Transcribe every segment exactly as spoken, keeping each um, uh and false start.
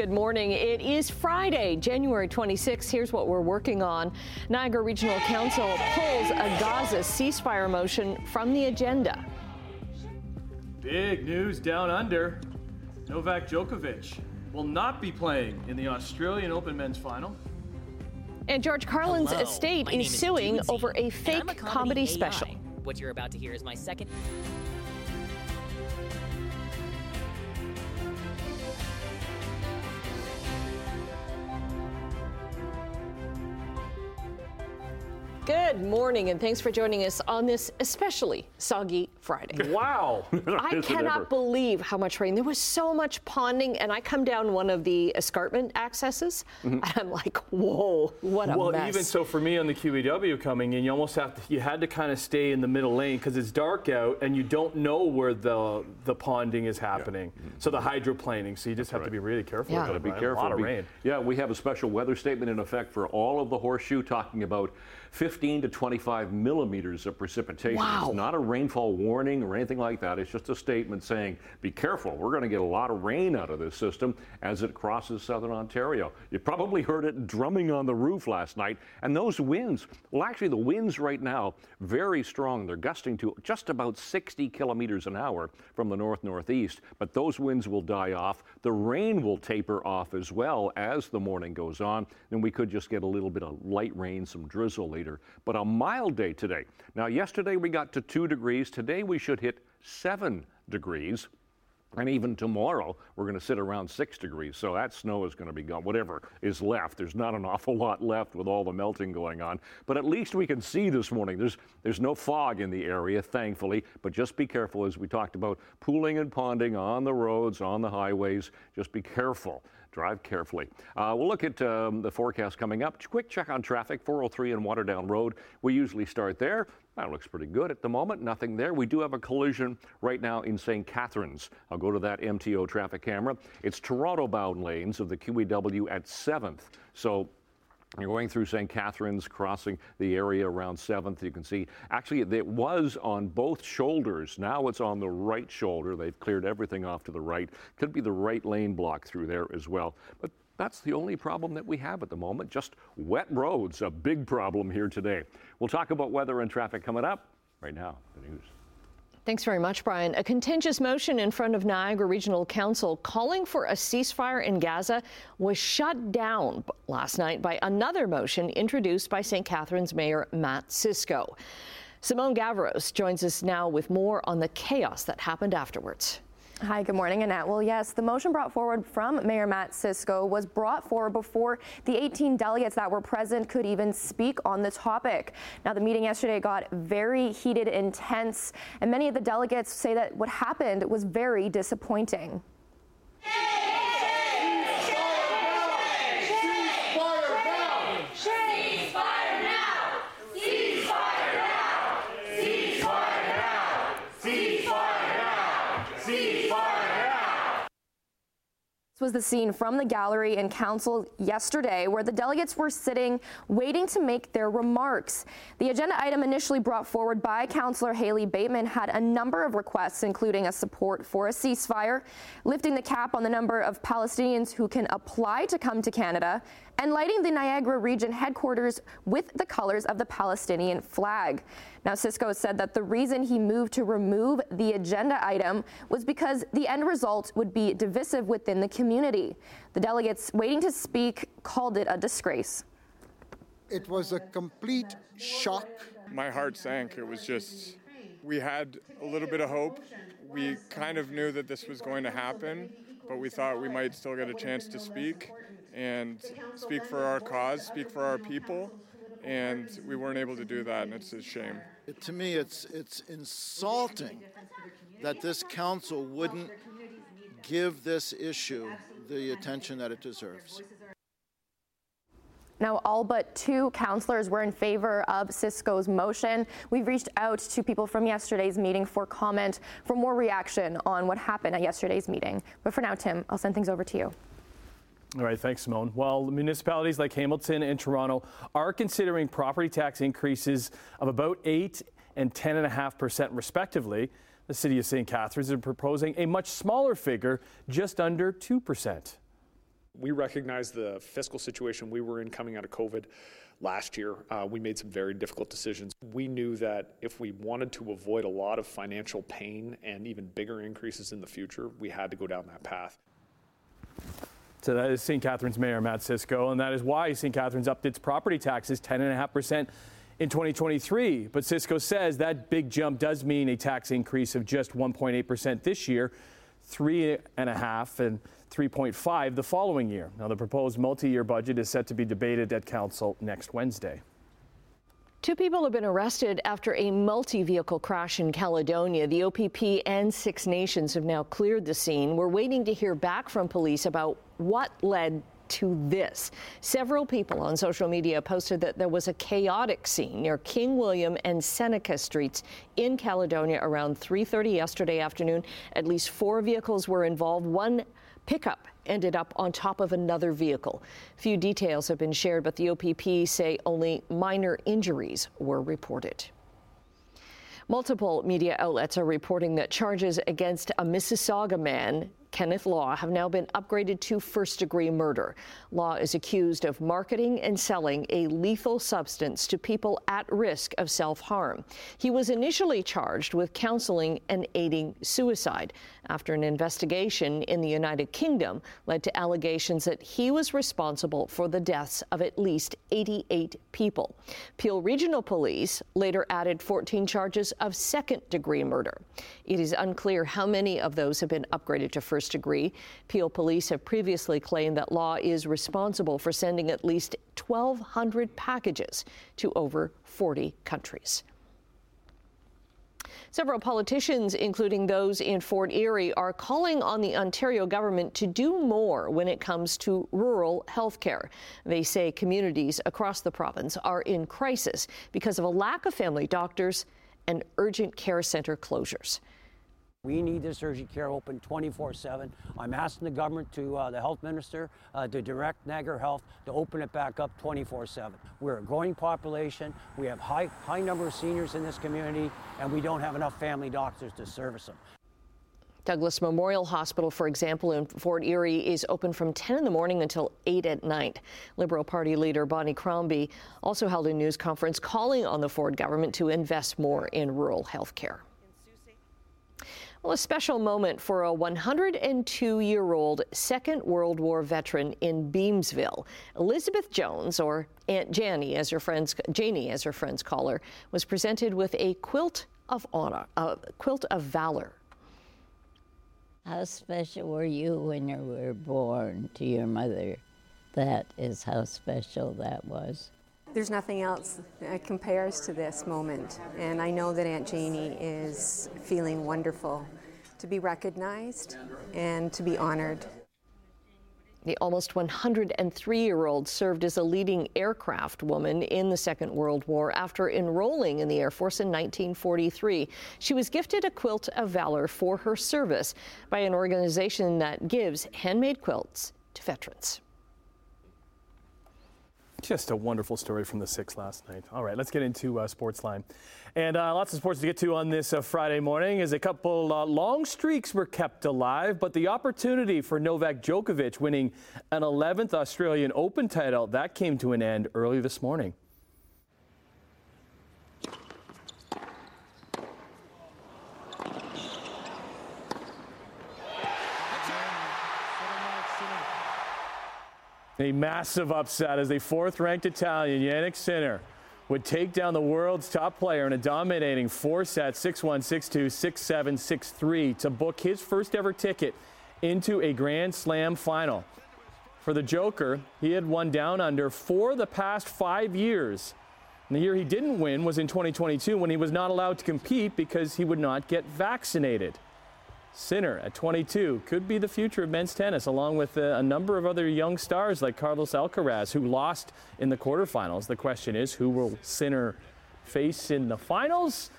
Good morning. It is Friday, January twenty-sixth. Here's what we're working on. Niagara Regional Council pulls a Gaza ceasefire motion from the agenda. Big news down under. Novak Djokovic will not be playing in the Australian Open men's final. And George Carlin's Hello. estate is, is suing Dunsey, over a fake a comedy, comedy special. What you're about to hear is my second... Good morning, and thanks for joining us on this especially soggy Friday. Wow. I cannot believe how much rain. There was so much ponding, and I come down one of the escarpment accesses, mm-hmm. and I'm like, whoa, what a well, mess. Well, even so for me on the Q E W coming in, you almost have to, you had to kind of stay in the middle lane because it's dark out, and you don't know where the the ponding is happening. Yeah. So the hydroplaning, so you just That's have right. to be really careful. Yeah. Got to be right. careful. A lot of rain. Yeah, we have a special weather statement in effect for all of the horseshoe talking about fifteen to twenty-five millimeters of precipitation. Wow. It's not a rainfall warning or anything like that. It's just a statement saying, be careful. We're going to get a lot of rain out of this system as it crosses southern Ontario. You probably heard it drumming on the roof last night. And those winds, well, actually, the winds right now, very strong. They're gusting to just about sixty kilometers an hour from the north-northeast. But those winds will die off. The rain will taper off as well as the morning goes on. Then we could just get a little bit of light rain, some drizzle later. But a mild day today. Now, yesterday we got to two degrees. Today we should hit seven degrees. And even tomorrow, we're going to sit around six degrees. So that snow is going to be gone, whatever is left. There's not an awful lot left with all the melting going on. But at least we can see this morning. There's there's no fog in the area, thankfully. But just be careful, as we talked about, pooling and ponding on the roads, on the highways. Just be careful. Drive carefully. Uh, we'll look at um, the forecast coming up. Quick check on traffic, four oh three and Waterdown Road. We usually start there. That looks pretty good at the moment. Nothing there. We do have a collision right now in Saint Catharines. I'll go to that M T O traffic camera. It's Toronto-bound lanes of the Q E W at seventh. So you're going through Saint Catharines, crossing the area around seventh. You can see, actually, it was on both shoulders. Now it's on the right shoulder. They've cleared everything off to the right. Could be the right lane block through there as well. But that's the only problem that we have at the moment. Just wet roads, a big problem here today. We'll talk about weather and traffic coming up. Right now, the news. Thanks very much, Brian. A contentious motion in front of Niagara Regional Council calling for a ceasefire in Gaza was shut down last night by another motion introduced by Saint Catharines Mayor Matt Siscoe. Simone Gavaros joins us now with more on the chaos that happened afterwards. Hi, good morning, Annette. Well, yes, the motion brought forward from Mayor Matt Siscoe was brought forward before the eighteen delegates that were present could even speak on the topic. Now, the meeting yesterday got very heated and tense, and many of the delegates say that what happened was very disappointing. Was the scene from the gallery in council yesterday where the delegates were sitting waiting to make their remarks. The agenda item initially brought forward by Councillor Haley Bateman had a number of requests, including a support for a ceasefire, lifting the cap on the number of Palestinians who can apply to come to Canada, and lighting the Niagara Region headquarters with the colors of the Palestinian flag. Now, Siscoe said that the reason he moved to remove the agenda item was because the end result would be divisive within the community. The delegates waiting to speak called it a disgrace. It was a complete shock. My heart sank. It was just, we had a little bit of hope. We kind of knew that this was going to happen, but we thought we might still get a chance to speak and speak for our cause, speak for our people, and we weren't able to do that, and it's a shame. It, to me, it's it's insulting that this council wouldn't give this issue the attention that it deserves. Now, all but two councillors were in favor of Siscoe's motion. We've reached out to people from yesterday's meeting for comment, for more reaction on what happened at yesterday's meeting. But for now, Tim, I'll send things over to you. All right, thanks, Simone. While municipalities like Hamilton and Toronto are considering property tax increases of about eight and ten point five percent respectively, the City of Saint Catharines is proposing a much smaller figure, just under two percent. we recognize the fiscal situation we were in coming out of COVID last year. Uh, we made some very difficult decisions. We knew that if we wanted to avoid a lot of financial pain and even bigger increases in the future, we had to go down that path. So that is Saint Catharines Mayor Matt Siscoe, and that is why Saint Catharines upped its property taxes ten point five percent in twenty twenty-three. But Siscoe says that big jump does mean a tax increase of just one point eight percent this year, three point five percent and three point five percent the following year. Now, the proposed multi-year budget is set to be debated at Council next Wednesday. Two people have been arrested after a multi-vehicle crash in Caledonia. The O P P and Six Nations have now cleared the scene. We're waiting to hear back from police about what led to this. Several people on social media posted that there was a chaotic scene near King William and Seneca Streets in Caledonia around three thirty yesterday afternoon. At least four vehicles were involved. One pickup ended up on top of another vehicle. Few details have been shared, but the O P P say only minor injuries were reported. Multiple media outlets are reporting that charges against a Mississauga man, Kenneth Law, have now been upgraded to first-degree murder. Law is accused of marketing and selling a lethal substance to people at risk of self-harm. He was initially charged with counseling and aiding suicide after an investigation in the United Kingdom led to allegations that he was responsible for the deaths of at least eighty-eight people. Peel Regional Police later added fourteen charges of second-degree murder. It is unclear how many of those have been upgraded to first-degree degree. Peel police have previously claimed that Law is responsible for sending at least twelve hundred packages to over forty countries. Several politicians, including those in Fort Erie, are calling on the Ontario government to do more when it comes to rural health care. They say communities across the province are in crisis because of a lack of family doctors and urgent care centre closures. We need this urgent care open twenty-four seven. I'm asking the government to, uh, the health minister, uh, to direct Niagara Health to open it back up twenty-four seven. We're a growing population. We have high, high number of seniors in this community, and we don't have enough family doctors to service them. Douglas Memorial Hospital, for example, in Fort Erie is open from ten in the morning until eight at night. Liberal Party leader Bonnie Crombie also held a news conference calling on the Ford government to invest more in rural health care. Well, a special moment for a one hundred two year old Second World War veteran in Beamsville. Elizabeth Jones, or Aunt Janie as her friends, Janie as her friends call her, was presented with a quilt of honor, a quilt of valor. How special were you when you were born to your mother? That is how special that was. There's nothing else that compares to this moment, and I know that Aunt Janie is feeling wonderful to be recognized and to be honored. The almost one hundred three year old served as a leading aircraft woman in the Second World War after enrolling in the Air Force in nineteen forty-three. She was gifted a quilt of valor for her service by an organization that gives handmade quilts to veterans. Just a wonderful story from the six last night. All right, let's get into uh, Sportsline. And uh, lots of sports to get to on this uh, Friday morning as a couple uh, long streaks were kept alive, but the opportunity for Novak Djokovic winning an eleventh Australian Open title, that came to an end early this morning. A massive upset as the fourth-ranked Italian Yannick Sinner would take down the world's top player in a dominating four-set six one, six two, six seven, six three to book his first-ever ticket into a Grand Slam final. For the Joker, he had won down under for the past five years. And the year he didn't win was in twenty twenty-two when he was not allowed to compete because he would not get vaccinated. Sinner, at twenty-two, could be the future of men's tennis, along with uh, a number of other young stars like Carlos Alcaraz, who lost in the quarterfinals. The question is, who will Sinner face in the finals?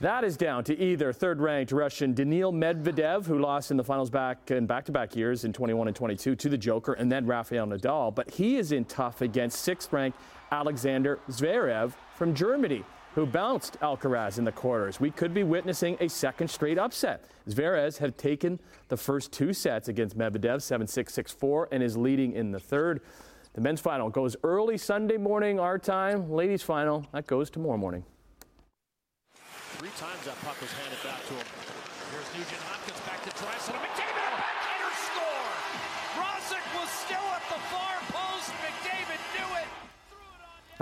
That is down to either third-ranked Russian Daniil Medvedev, who lost in the finals back in back-to-back years in twenty-one and twenty-two to the Joker, and then Rafael Nadal. But he is in tough against sixth-ranked Alexander Zverev from Germany. who bounced Alcaraz in the quarters. We could be witnessing a second straight upset. Zverev had taken the first two sets against Medvedev, seven six, six four, and is leading in the third. The men's final goes early Sunday morning, our time. Ladies' final, that goes tomorrow morning. Three times that puck was handed back to him. Here's Nugent-Hopkins back to Draisaitl. McDavid, a backhander score! Rozic was still at the far post. McDavid knew it.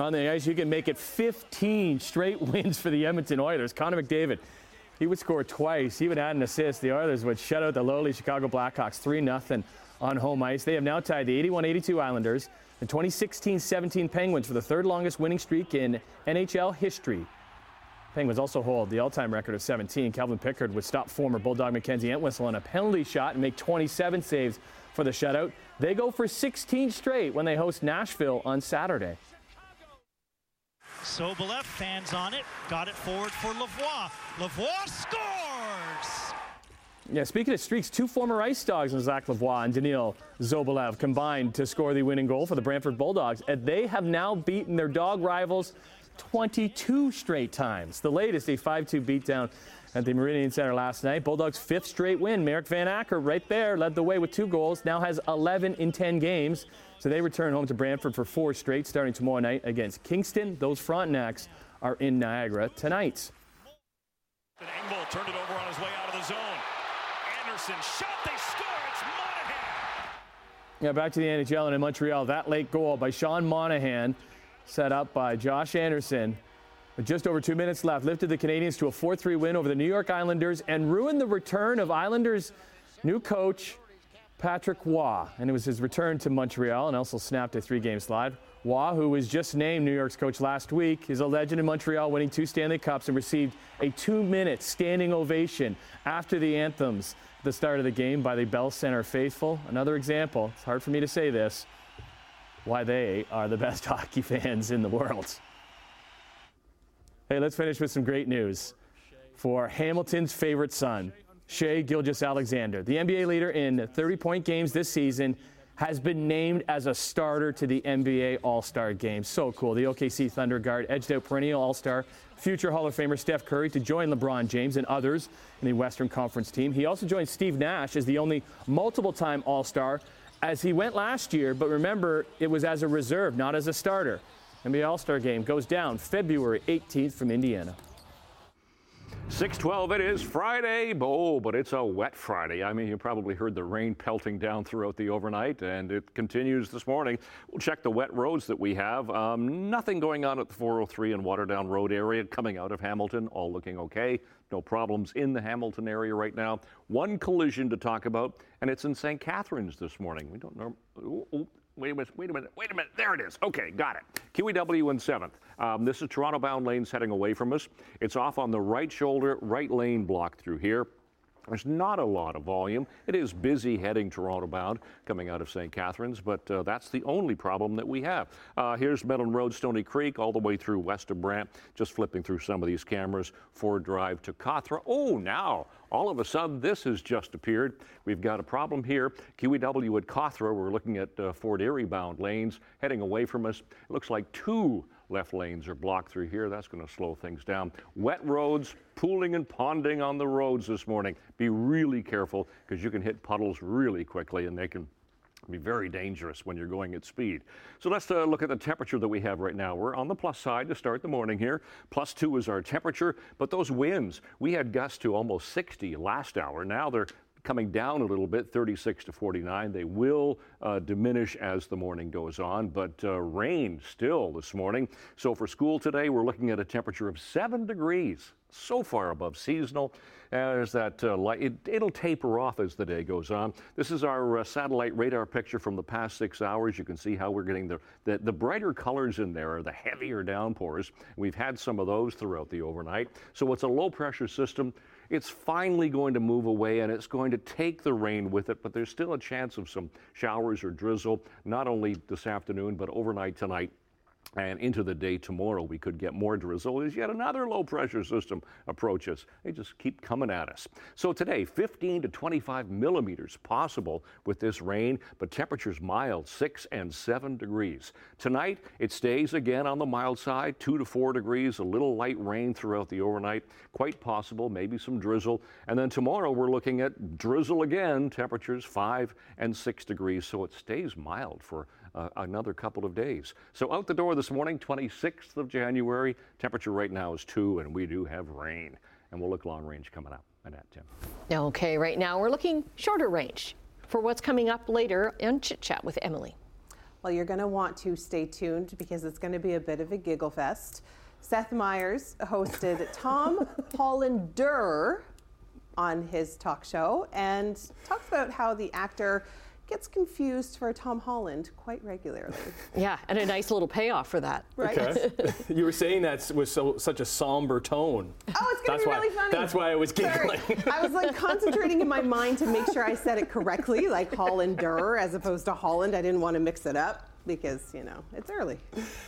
On the ice, you can make it fifteen straight wins for the Edmonton Oilers. Connor McDavid, he would score twice. He would add an assist. The Oilers would shut out the lowly Chicago Blackhawks three nothing on home ice. They have now tied the eighty-one eighty-two Islanders and twenty sixteen seventeen Penguins for the third longest winning streak in N H L history. Penguins also hold the all-time record of seventeen. Calvin Pickard would stop former Bulldog Mackenzie Entwistle on a penalty shot and make twenty-seven saves for the shutout. They go for sixteen straight when they host Nashville on Saturday. Sobolev fans on it, got it forward for Lavoie. Lavoie scores! Yeah, speaking of streaks, two former Ice Dogs, Zach Lavoie and Daniil Zobolev, combined to score the winning goal for the Brantford Bulldogs, and they have now beaten their dog rivals twenty-two straight times. The latest, a five two beatdown at the Meridian Centre last night. Bulldogs' fifth straight win. Merrick Van Acker right there led the way with two goals, now has eleven in ten games. So they return home to Brantford for four straight starting tomorrow night against Kingston. Those Frontenacs are in Niagara tonight. And Engvall turned it over on his way out of the zone. Anderson shot, they score, it's Monahan. Yeah, back to the N H L and in Montreal. That late goal by Sean Monahan, set up by Josh Anderson. With just over two minutes left, lifted the Canadiens to a four three win over the New York Islanders and ruined the return of Islanders' new coach, Patrick Waugh. And it was his return to Montreal and also snapped a three-game slide. Waugh, who was just named New York's coach last week, is a legend in Montreal, winning two Stanley Cups and received a two-minute standing ovation after the anthems at the start of the game by the Bell Center faithful. Another example, it's hard for me to say this, why they are the best hockey fans in the world. Hey, let's finish with some great news for Hamilton's favorite son, Shai Gilgeous-Alexander. The N B A leader in thirty-point games this season has been named as a starter to the N B A All-Star Game. So cool. The O K C Thunder guard edged out perennial All-Star, future Hall of Famer Steph Curry to join LeBron James and others in the Western Conference team. He also joined Steve Nash as the only multiple-time All-Star, as he went last year, but remember, it was as a reserve, not as a starter. N B A All-Star Game goes down February eighteenth from Indiana. six twelve it is Friday. Oh, but it's a wet Friday. I mean, you probably heard the rain pelting down throughout the overnight, and it continues this morning. We'll check the wet roads that we have. Um, nothing going on at the four oh three and Waterdown Road area coming out of Hamilton, all looking okay. No problems in the Hamilton area right now. One collision to talk about, and it's in Saint Catharines this morning. We don't know. Ooh, ooh. Wait a minute, wait a minute, wait a minute. There it is. Okay, got it. Q E W in seventh. Um, this is Toronto-bound lanes heading away from us. It's off on the right shoulder, right lane block through here. There's not a lot of volume. It is busy heading Toronto-bound coming out of Saint Catharines, but uh, that's the only problem that we have. Uh, here's Mellon Road, Stony Creek, all the way through west of Brant. Just flipping through some of these cameras. Ford Drive to Cothra. Oh, now. All of a sudden, this has just appeared. We've got a problem here. Q E W at Cothra, we're looking at uh, Fort Erie-bound lanes heading away from us. It looks like two left lanes are blocked through here. That's going to slow things down. Wet roads, pooling and ponding on the roads this morning. Be really careful because you can hit puddles really quickly and they can be very dangerous when you're going at speed. So let's uh, look at the temperature that we have right now. We're on the plus side to start the morning here. Plus two is our temperature, but those winds, we had gusts to almost sixty last hour. Now they're coming down a little bit, thirty-six to forty-nine. They will uh, diminish as the morning goes on, but uh, rain still this morning. So for school today, we're looking at a temperature of seven degrees, so far above seasonal. As that uh, light, it, it'll taper off as the day goes on. This is our uh, satellite radar picture from the past six hours. You can see how we're getting the, the, the brighter colors in there, are the heavier downpours. We've had some of those throughout the overnight. So it's a low pressure system. It's finally going to move away and it's going to take the rain with it, but there's still a chance of some showers or drizzle, not only this afternoon, but overnight tonight. And into the day tomorrow, we could get more to result as yet another low-pressure system approaches. They just keep coming at us. So today, fifteen to twenty-five millimeters possible with this rain, but temperatures mild, six and seven degrees. Tonight, it stays again on the mild side, two to four degrees, a little light rain throughout the overnight, quite possible, maybe some drizzle. And then tomorrow, we're looking at drizzle again, temperatures five and six degrees, so it stays mild for Uh, another couple of days. So out the door this morning, twenty-sixth of January. Temperature right now is two, and we do have rain. And we'll look long range coming up. Annette, Tim. Okay, right now we're looking shorter range for what's coming up later in Chit Chat with Emily. Well, you're going to want to stay tuned because it's going to be a bit of a giggle fest. Seth Meyers hosted Tom Hollander on his talk show and talks about how the actor gets confused for Tom Holland quite regularly. Yeah, and a nice little payoff for that. Right. Okay. You were saying that with so, such a somber tone. Oh, it's going to be why, really funny. That's why I was giggling. Sorry. I was like concentrating in my mind to make sure I said it correctly, like Hollander as opposed to Holland. I didn't want to mix it up because, you know, it's early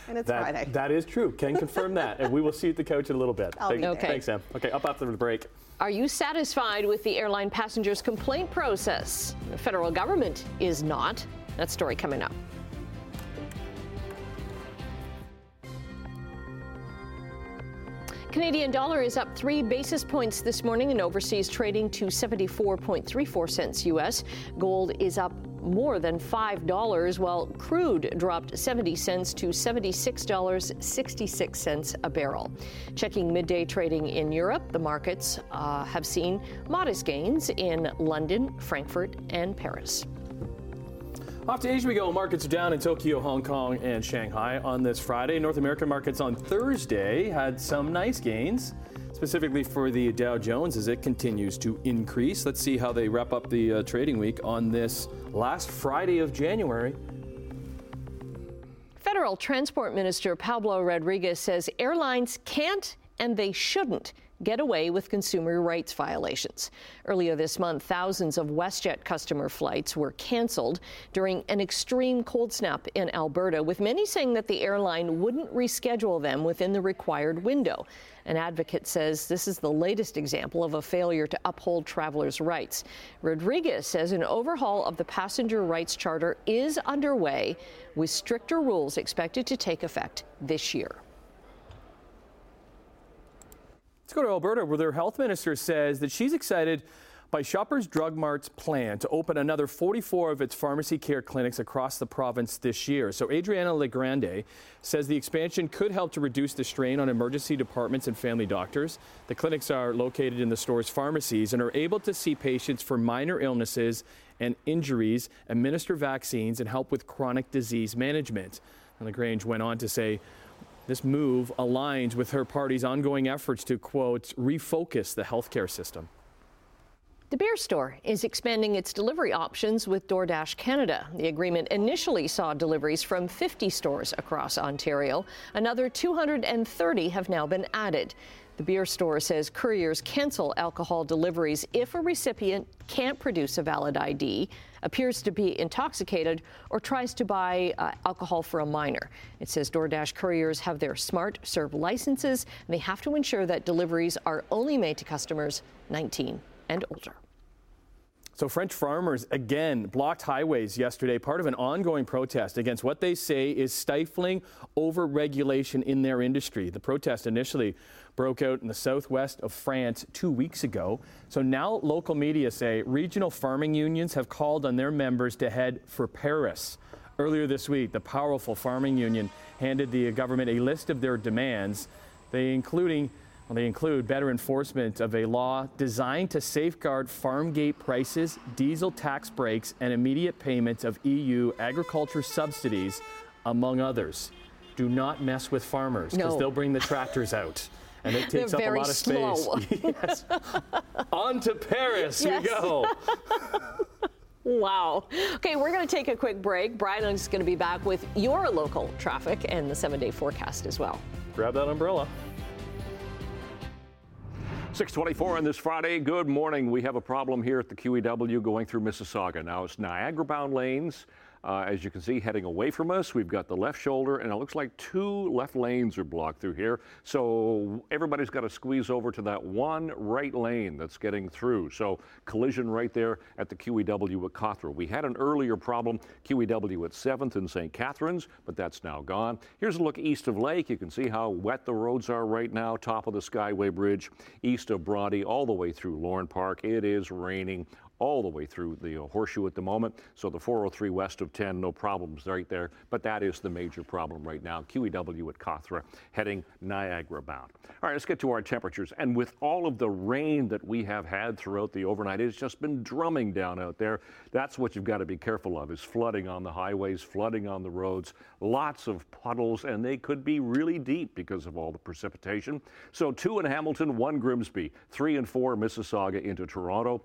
and it's that, Friday. That is true. Can confirm that. And we will see you at the couch in a little bit. Thank, okay. Thanks, Sam. Okay, up after the break. Are you satisfied with the airline passengers' complaint process? The federal government is not. That story coming up. Canadian dollar is up three basis points this morning in overseas trading to seventy-four point three four cents U S. Gold is up more than five dollars, while crude dropped seventy cents to seventy-six dollars and sixty-six cents a barrel. Checking midday trading in Europe, the markets uh, have seen modest gains in London, Frankfurt, and Paris. Off to Asia we go. Markets are down in Tokyo, Hong Kong, and Shanghai on this Friday. North American markets on Thursday had some nice gains, specifically for the Dow Jones as it continues to increase. Let's see how they wrap up the uh, trading week on this last Friday of January. Federal Transport Minister Pablo Rodriguez says airlines can't and they shouldn't get away with consumer rights violations. Earlier this month, thousands of WestJet customer flights were canceled during an extreme cold snap in Alberta, with many saying that the airline wouldn't reschedule them within the required window. An advocate says this is the latest example of a failure to uphold travelers' rights. Rodriguez says an overhaul of the passenger rights charter is underway, with stricter rules expected to take effect this year. Let's go to Alberta, where their health minister says that she's excited by Shoppers Drug Mart's plan to open another forty-four of its pharmacy care clinics across the province this year. So Adriana Legrande says the expansion could help to reduce the strain on emergency departments and family doctors. The clinics are located in the store's pharmacies and are able to see patients for minor illnesses and injuries, administer vaccines, and help with chronic disease management. And Legrange went on to say, this move aligns with her party's ongoing efforts to, quote, refocus the healthcare system. The Beer Store is expanding its delivery options with DoorDash Canada. The agreement initially saw deliveries from fifty stores across Ontario. Another two hundred thirty have now been added. The Beer Store says couriers cancel alcohol deliveries if a recipient can't produce a valid I D, appears to be intoxicated, or tries to buy uh, alcohol for a minor. It says DoorDash couriers have their Smart Serve licenses, and they have to ensure that deliveries are only made to customers nineteen and older. So French farmers again blocked highways yesterday, part of an ongoing protest against what they say is stifling over-regulation in their industry. The protest initially broke out in the southwest of France two weeks ago. So now local media say regional farming unions have called on their members to head for Paris. Earlier this week, the powerful farming union handed the government a list of their demands. They including Well, they include better enforcement of a law designed to safeguard farm gate prices, diesel tax breaks, and immediate payments of E U agriculture subsidies, among others. Do not mess with farmers, because no. They'll bring the tractors out. And it takes up a lot of space. Yes. On to Paris yes. we go. Wow. Okay, we're going to take a quick break. Brian is going to be back with your local traffic and the seven-day forecast as well. Grab that umbrella. six twenty-four on this Friday. Good morning. We have a problem here at the Q E W going through Mississauga. Now it's Niagara bound lanes Uh, as you can see, heading away from us, we've got the left shoulder, and it looks like two left lanes are blocked through here. So everybody's got to squeeze over to that one right lane that's getting through. So collision right there at the Q E W at Cawthra. We had an earlier problem, Q E W at seventh and Saint Catharines, but that's now gone. Here's a look east of Lake. You can see how wet the roads are right now, top of the Skyway Bridge, east of Bronte, all the way through Lorne Park. It is raining all the way through the Horseshoe at the moment. So the four oh three west of ten, no problems right there. But that is the major problem right now. Q E W at Cawthra, heading Niagara bound. All right, let's get to our temperatures. And with all of the rain that we have had throughout the overnight, it's just been drumming down out there. That's what you've got to be careful of, is flooding on the highways, flooding on the roads, lots of puddles, and they could be really deep because of all the precipitation. So two in Hamilton, one Grimsby, three and four Mississauga into Toronto.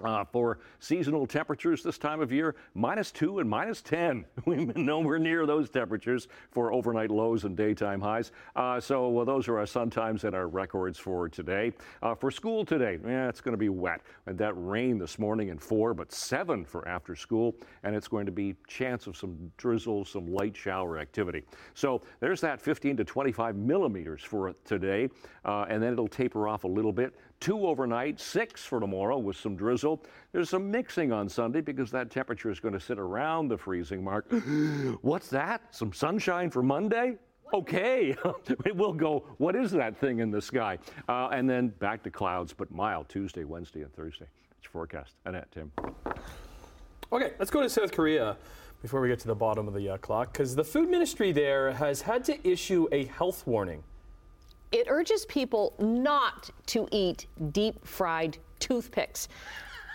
Uh, for seasonal temperatures this time of year, minus two and minus ten. We've been nowhere near those temperatures for overnight lows and daytime highs. Uh, so well, those are our sun times and our records for today. Uh, for school today, yeah, it's going to be wet. And that rain this morning in four, but seven for after school. And it's going to be chance of some drizzle, some light shower activity. So there's that fifteen to twenty-five millimeters for today. Uh, and then it'll taper off a little bit. Two overnight, six for tomorrow with some drizzle. There's some mixing on Sunday because that temperature is going to sit around the freezing mark. What's that? Some sunshine for Monday? Okay, it will go, what is that thing in the sky? Uh, and then back to clouds, but mild Tuesday, Wednesday, and Thursday. It's forecast. Annette, Tim. Okay, let's go to South Korea before we get to the bottom of the uh, clock, because the food ministry there has had to issue a health warning. It urges people not to eat deep-fried toothpicks.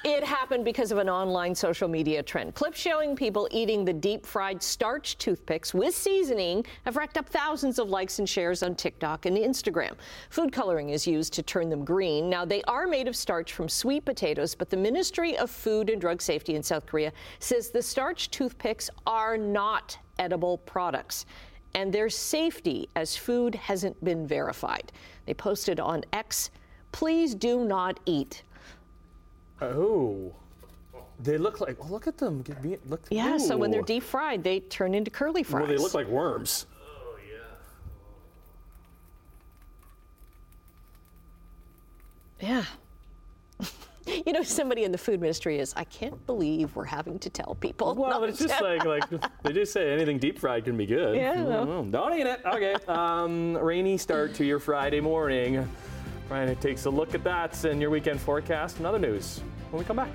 It happened because of an online social media trend. Clips showing people eating the deep-fried starch toothpicks with seasoning have racked up thousands of likes and shares on TikTok and Instagram. Food coloring is used to turn them green. Now, they are made of starch from sweet potatoes, but the Ministry of Food and Drug Safety in South Korea says the starch toothpicks are not edible products, and their safety as food hasn't been verified. They posted on X, please do not eat. Oh, they look like, oh, look at them. Look, yeah, ooh. So when they're deep fried, they turn into curly fries. Well, they look like worms. Oh, yeah. Yeah. You know, somebody in the food ministry is, I can't believe we're having to tell people. Well, but it's just like, like they just say anything deep fried can be good. Yeah. Mm-hmm. Don't eat it. Okay. Um, rainy start to your Friday morning. Ryan takes a look at that and your weekend forecast and other news when we come back.